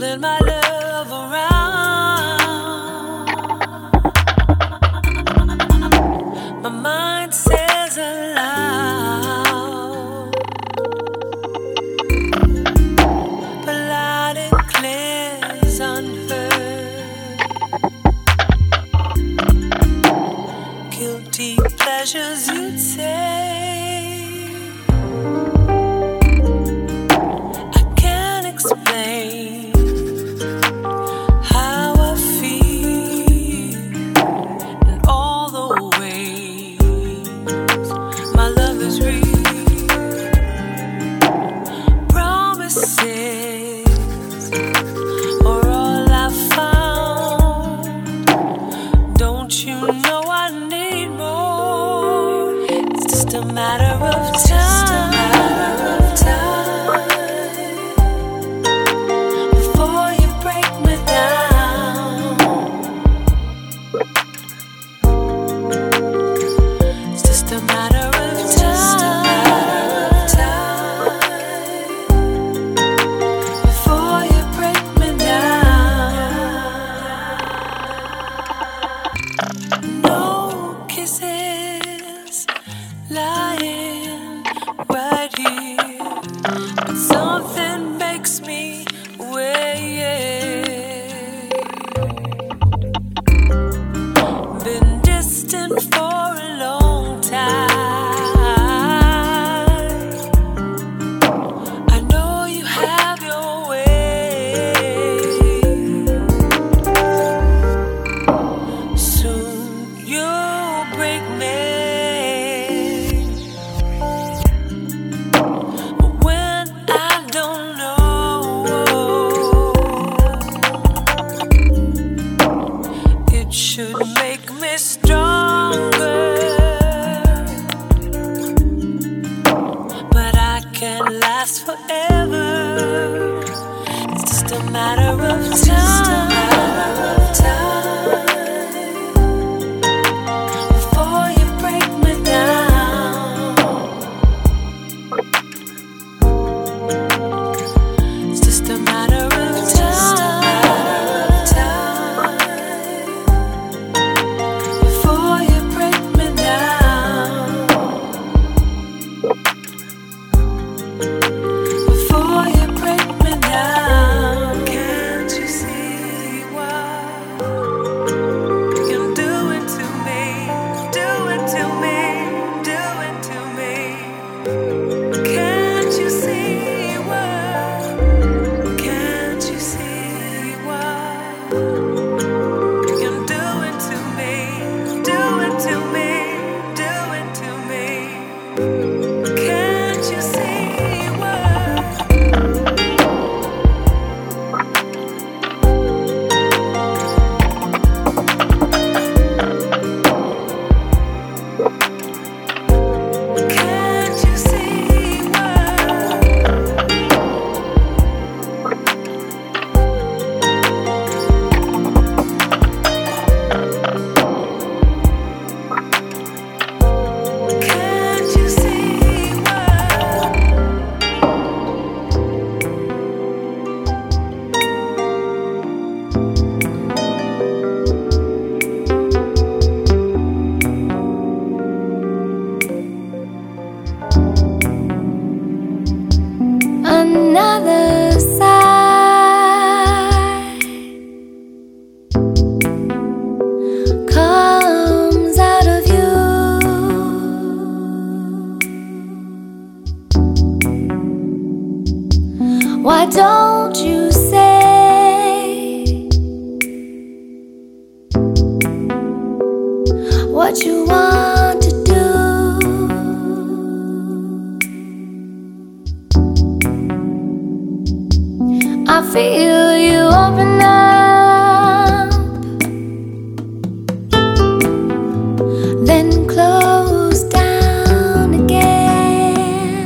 fooling my love around. My mind says aloud, but loud and clear is unheard. Guilty pleasures you take, lying right here, but something makes me wait. Been distant for a long time. I know you have your way. Soon you'll break me. Can't last forever. It's just a matter of time. It's just a matter of time before you break me down. It's just a matter of time. It's just a matter of time before you break me down. Before you break me down, can't you see why you can do it to me, do it to me, do it to me? Can't you see why? Can't you see why you can do it to me, do it to me, do it to me? Can't you see? Another sigh comes out of you. Why don't you say what you want? I feel you open up, then close down again.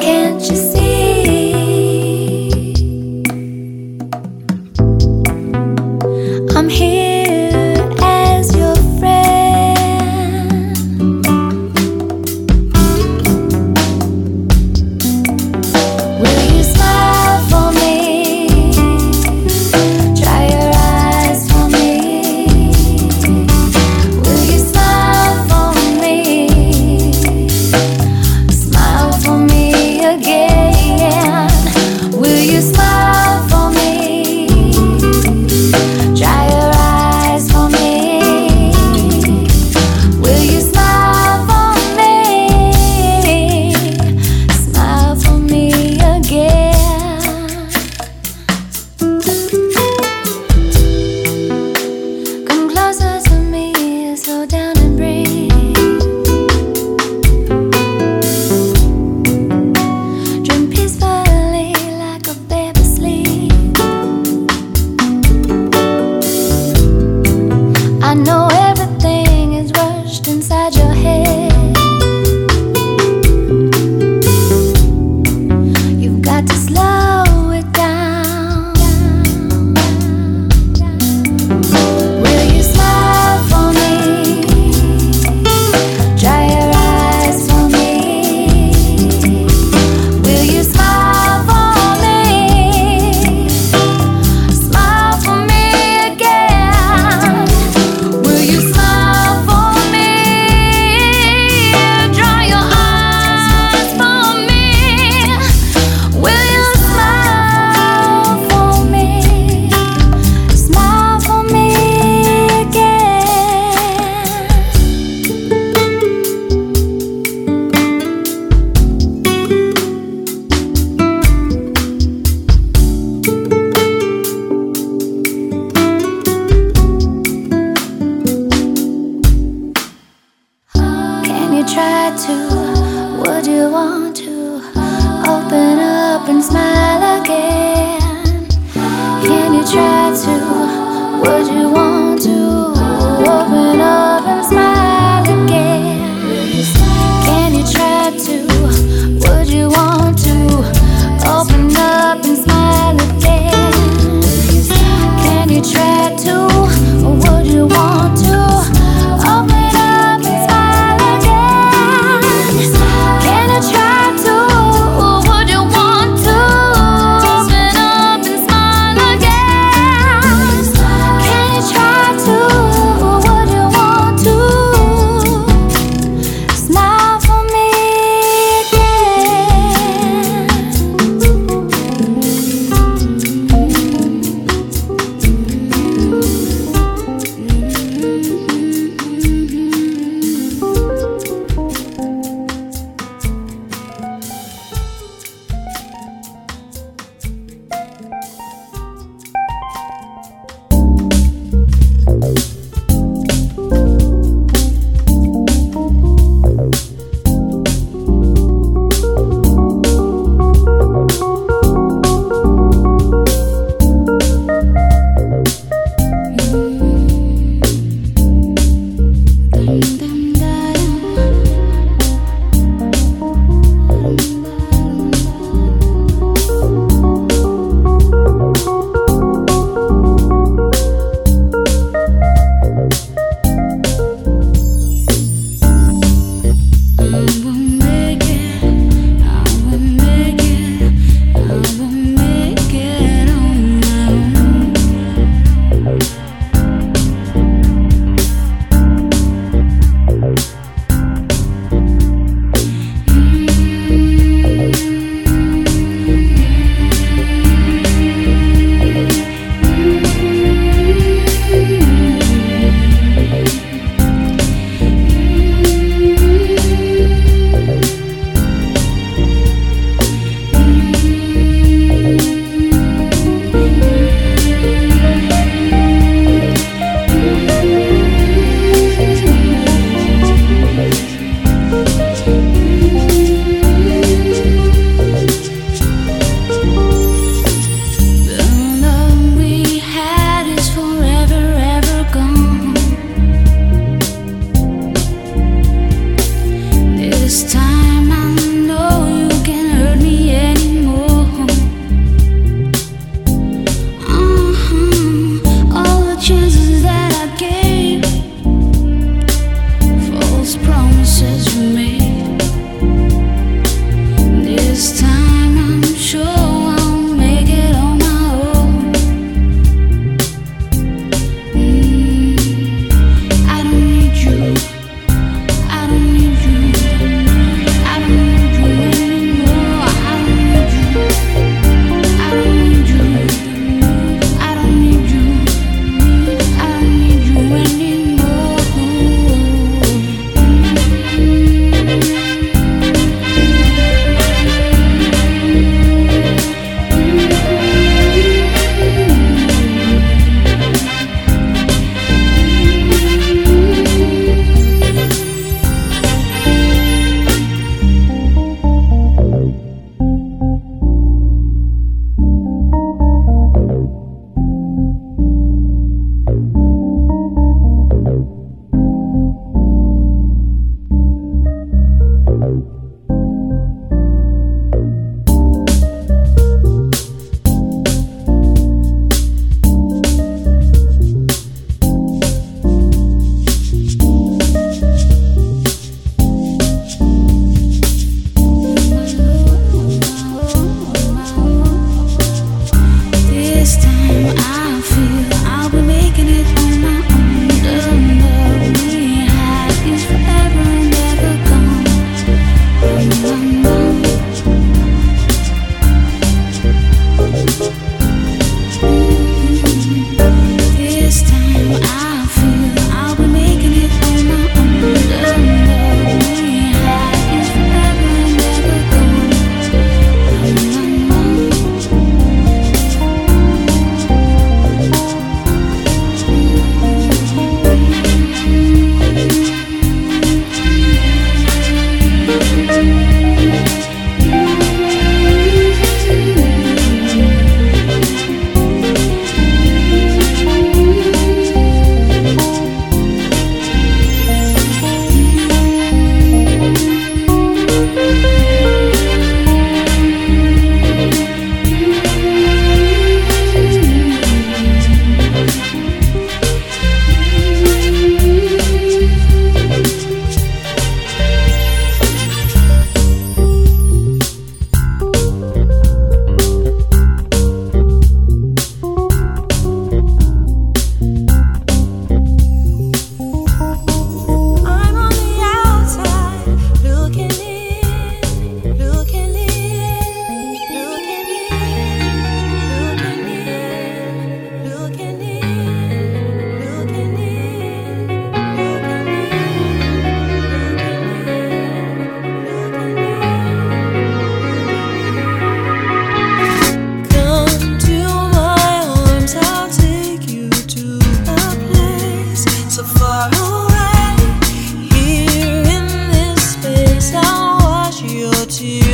Can't you see? I'm here. smile again? Can you try to? Would you want to open up and smile again? Can you try to? Would you want to open up and smile again? Can you try to? Or would you want to open up and smile again? Can you try to? Or would you want to?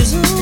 To say goodbye.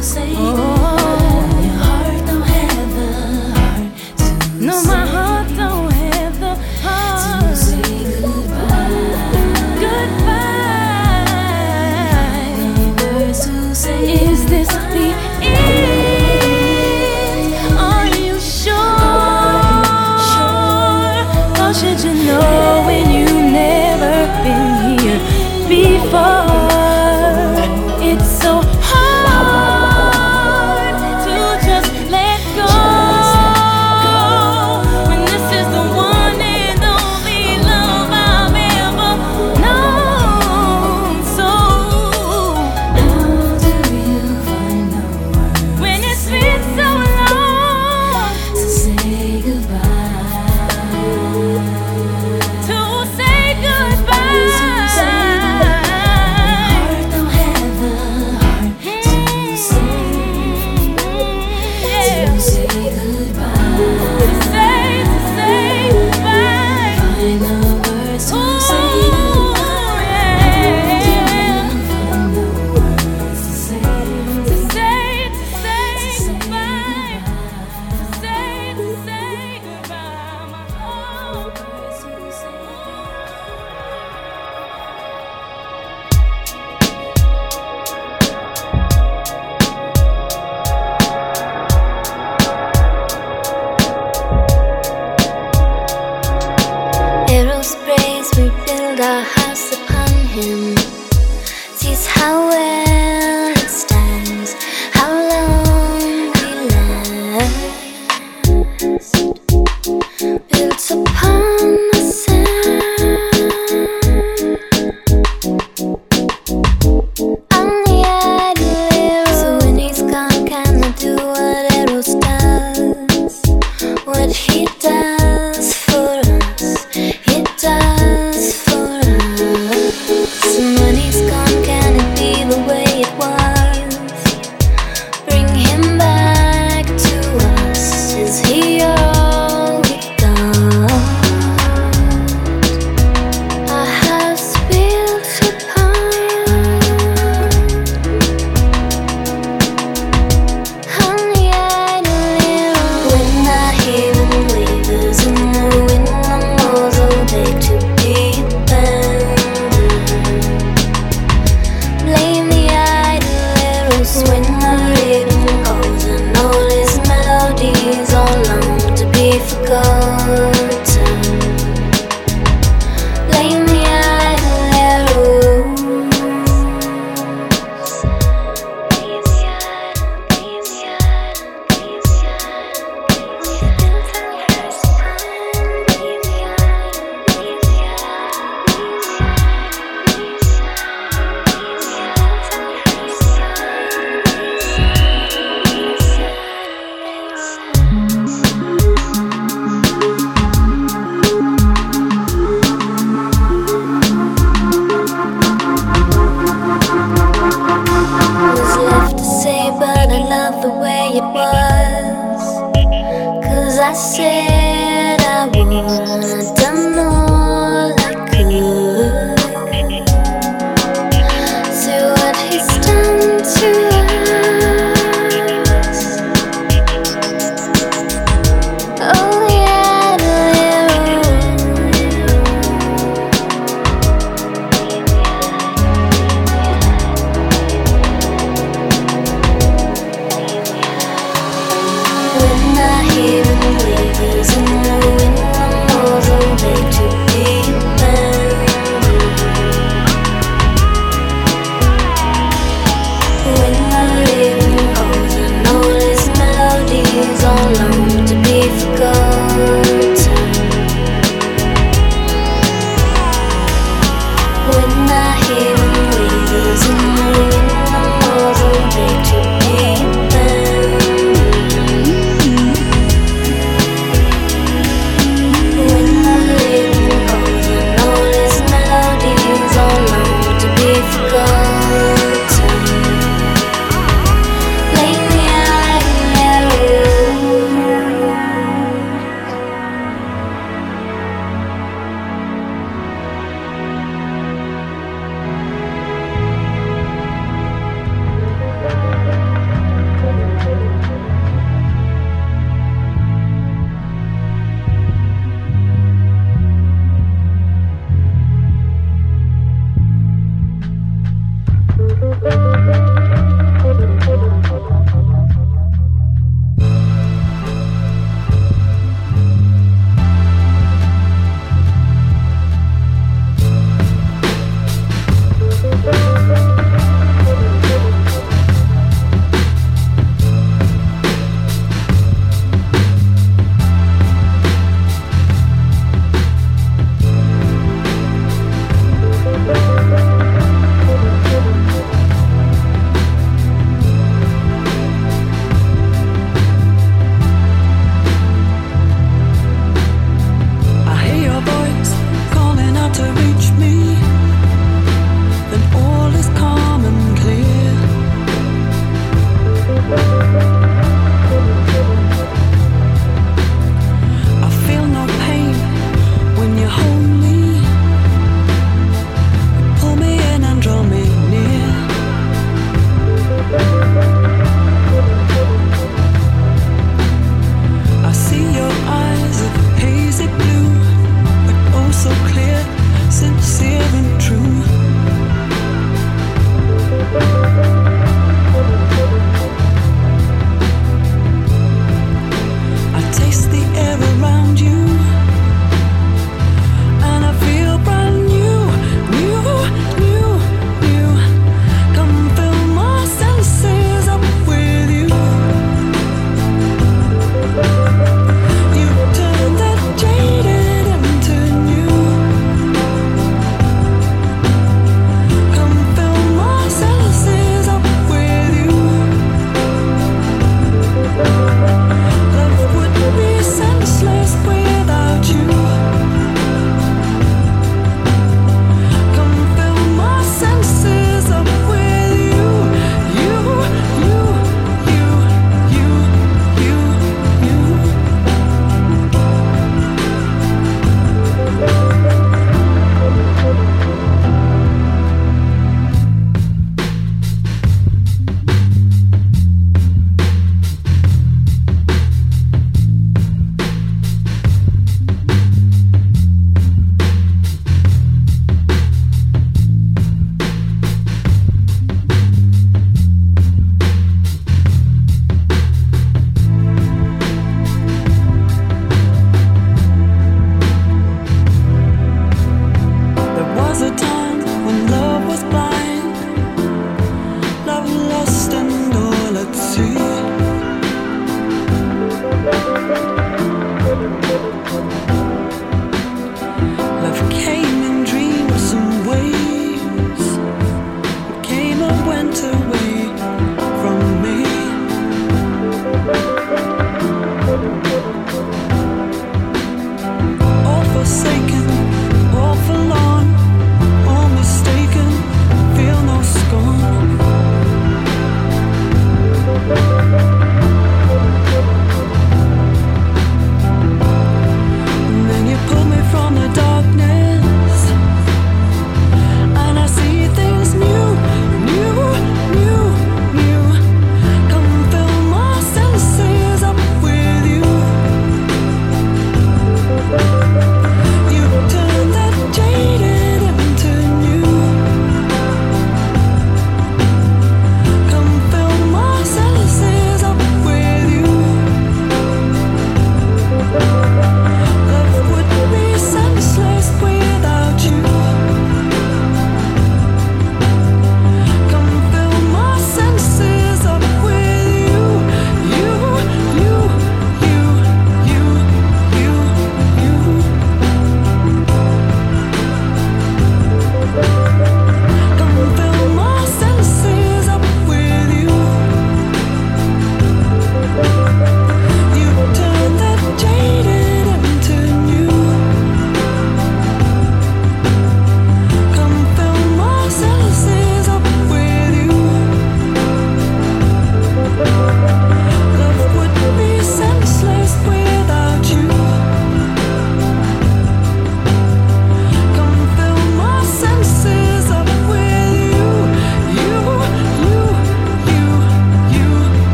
When the heaven wavers in the wind, I'm all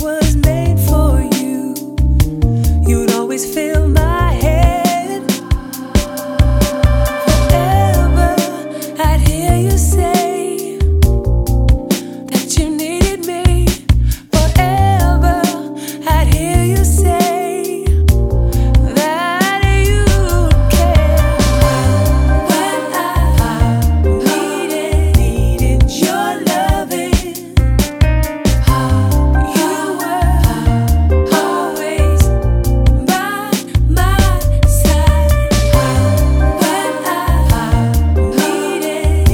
was made for you. You'd always fill my head. Forever I'd hear you say that you needed me. Forever I'd hear you say that you care. When I needed your loving, always by my side. When I needed your loving, you were always by my side. So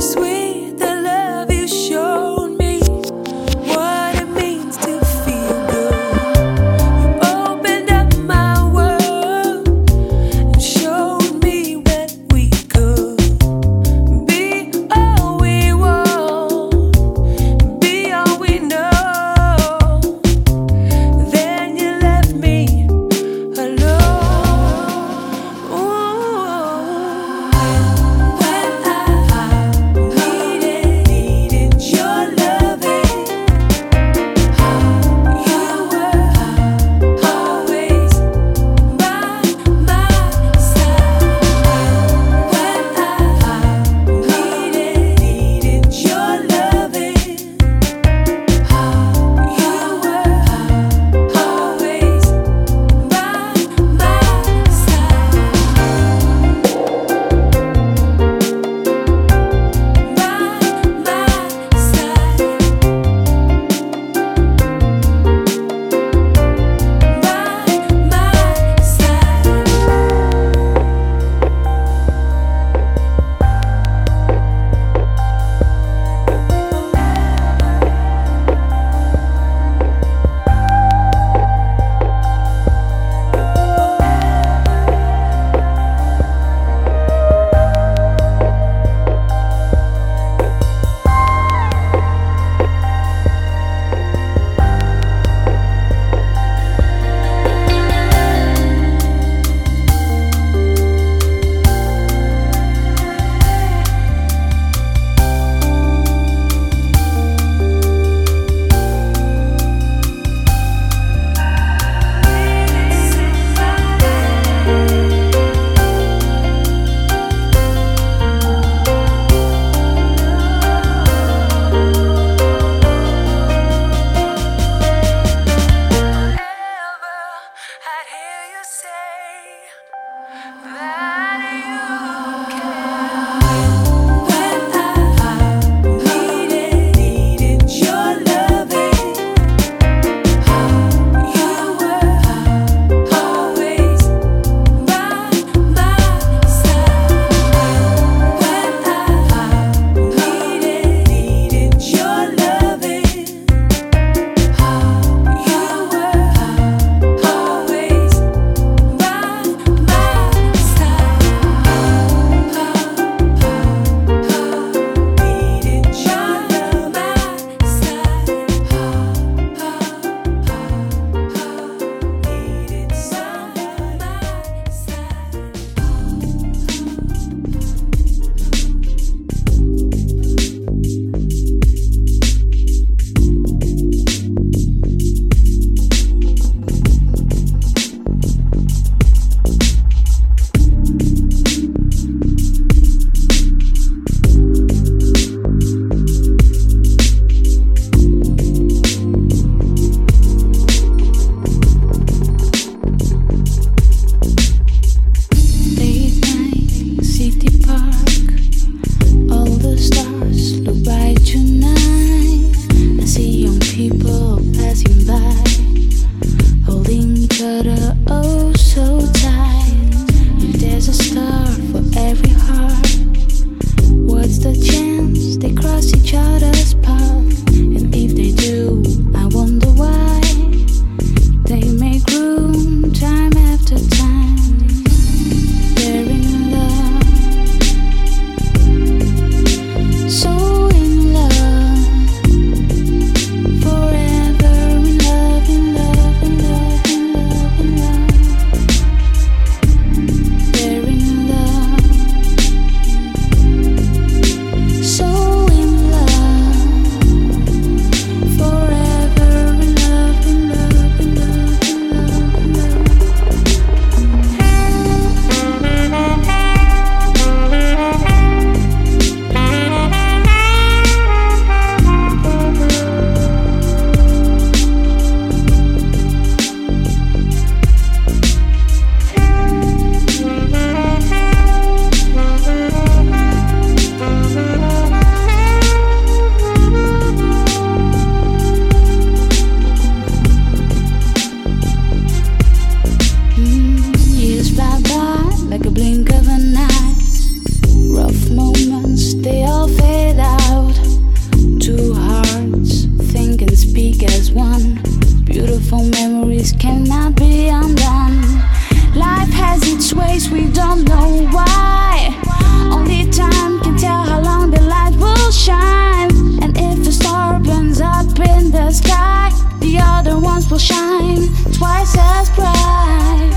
sweet the love you showed me, what it means to feel good. You opened up my world and showed me that we could be all we want, be all we know. Then you left me alone. When I needed your loving, you were always by my side. When I needed your loving, you were always by my side. By my side. Forever I'd hear you say that you care. When I needed your loving, you were always by my side. When I needed your loving, you were always by my side. don't know why. Only time can tell how long the light will shine. And if the star burns up in the sky, the other ones will shine twice as bright.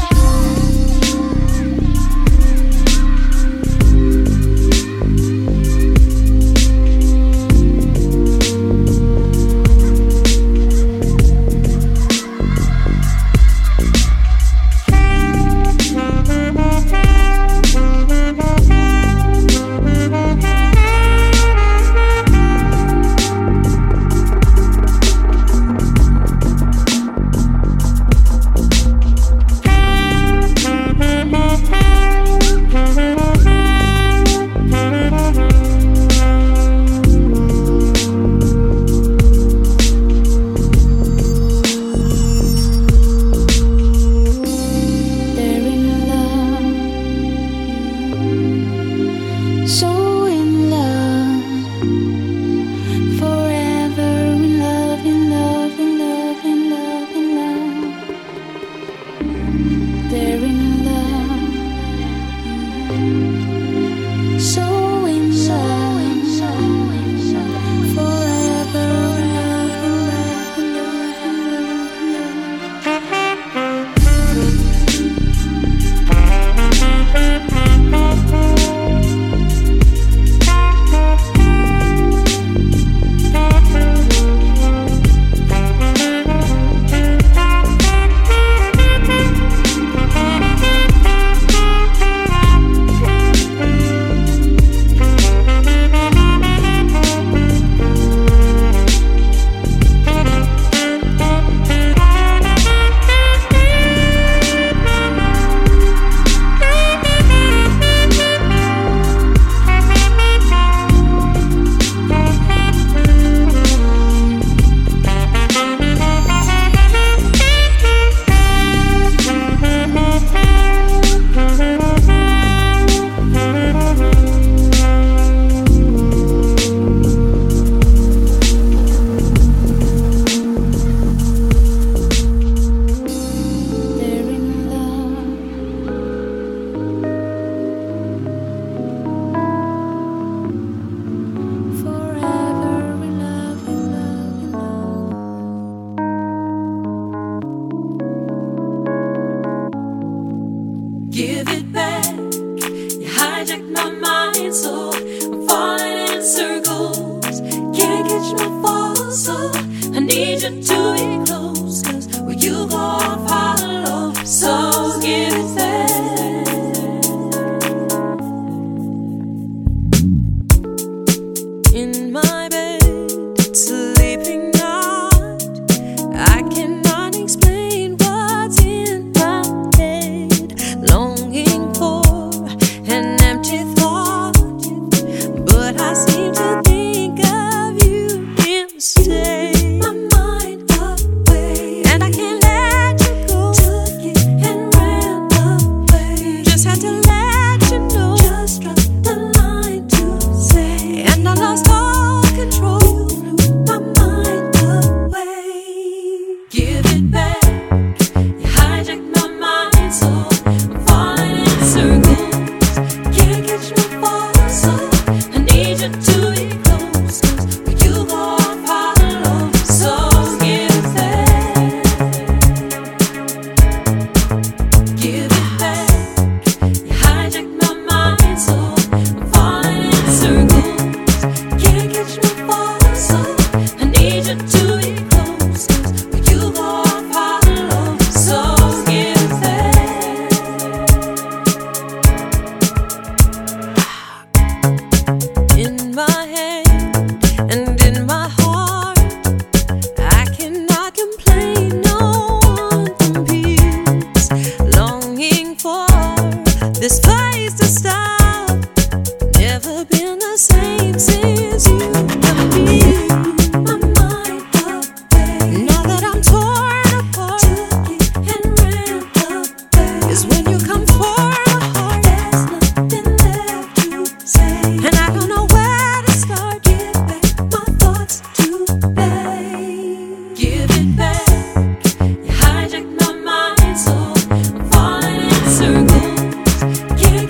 Get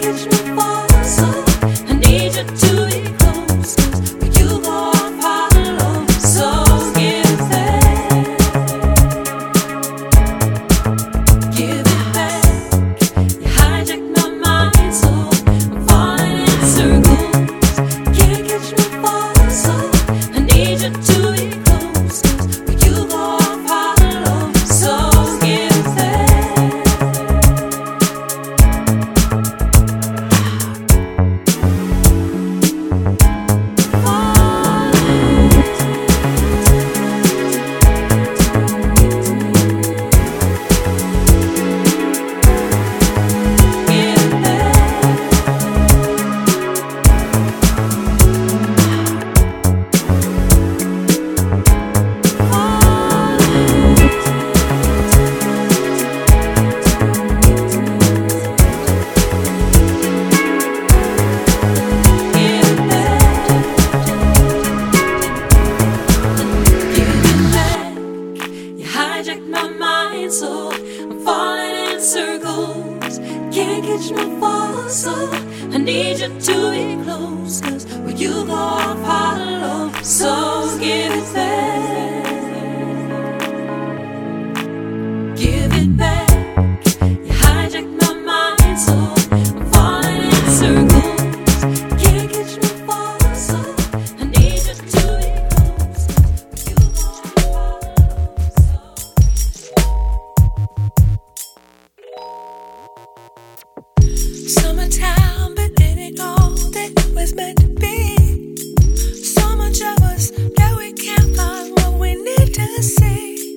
touch me for so I need you to be close, cause when you go I'll follow. So give it back, give it back. You hijack my mind, so I'm falling in circles. You can't catch me for so I need you to be close, when you go I'll follow. Summertime, but it ain't all that it was meant to be. So much of us that we can't find what we need to see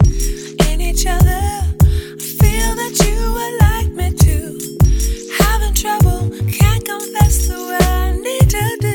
in each other. I feel that you would like me too. Having trouble, can't confess the way I need to do.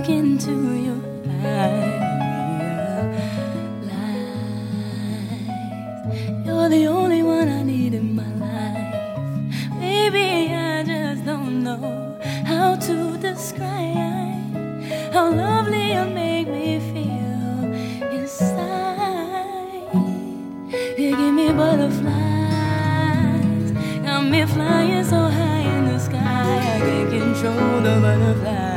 look into your eyes, realize you're the only one I need in my life. Maybe I just don't know how to describe how lovely you make me feel inside. You give me butterflies, got me flying so high in the sky. I can't control the butterflies.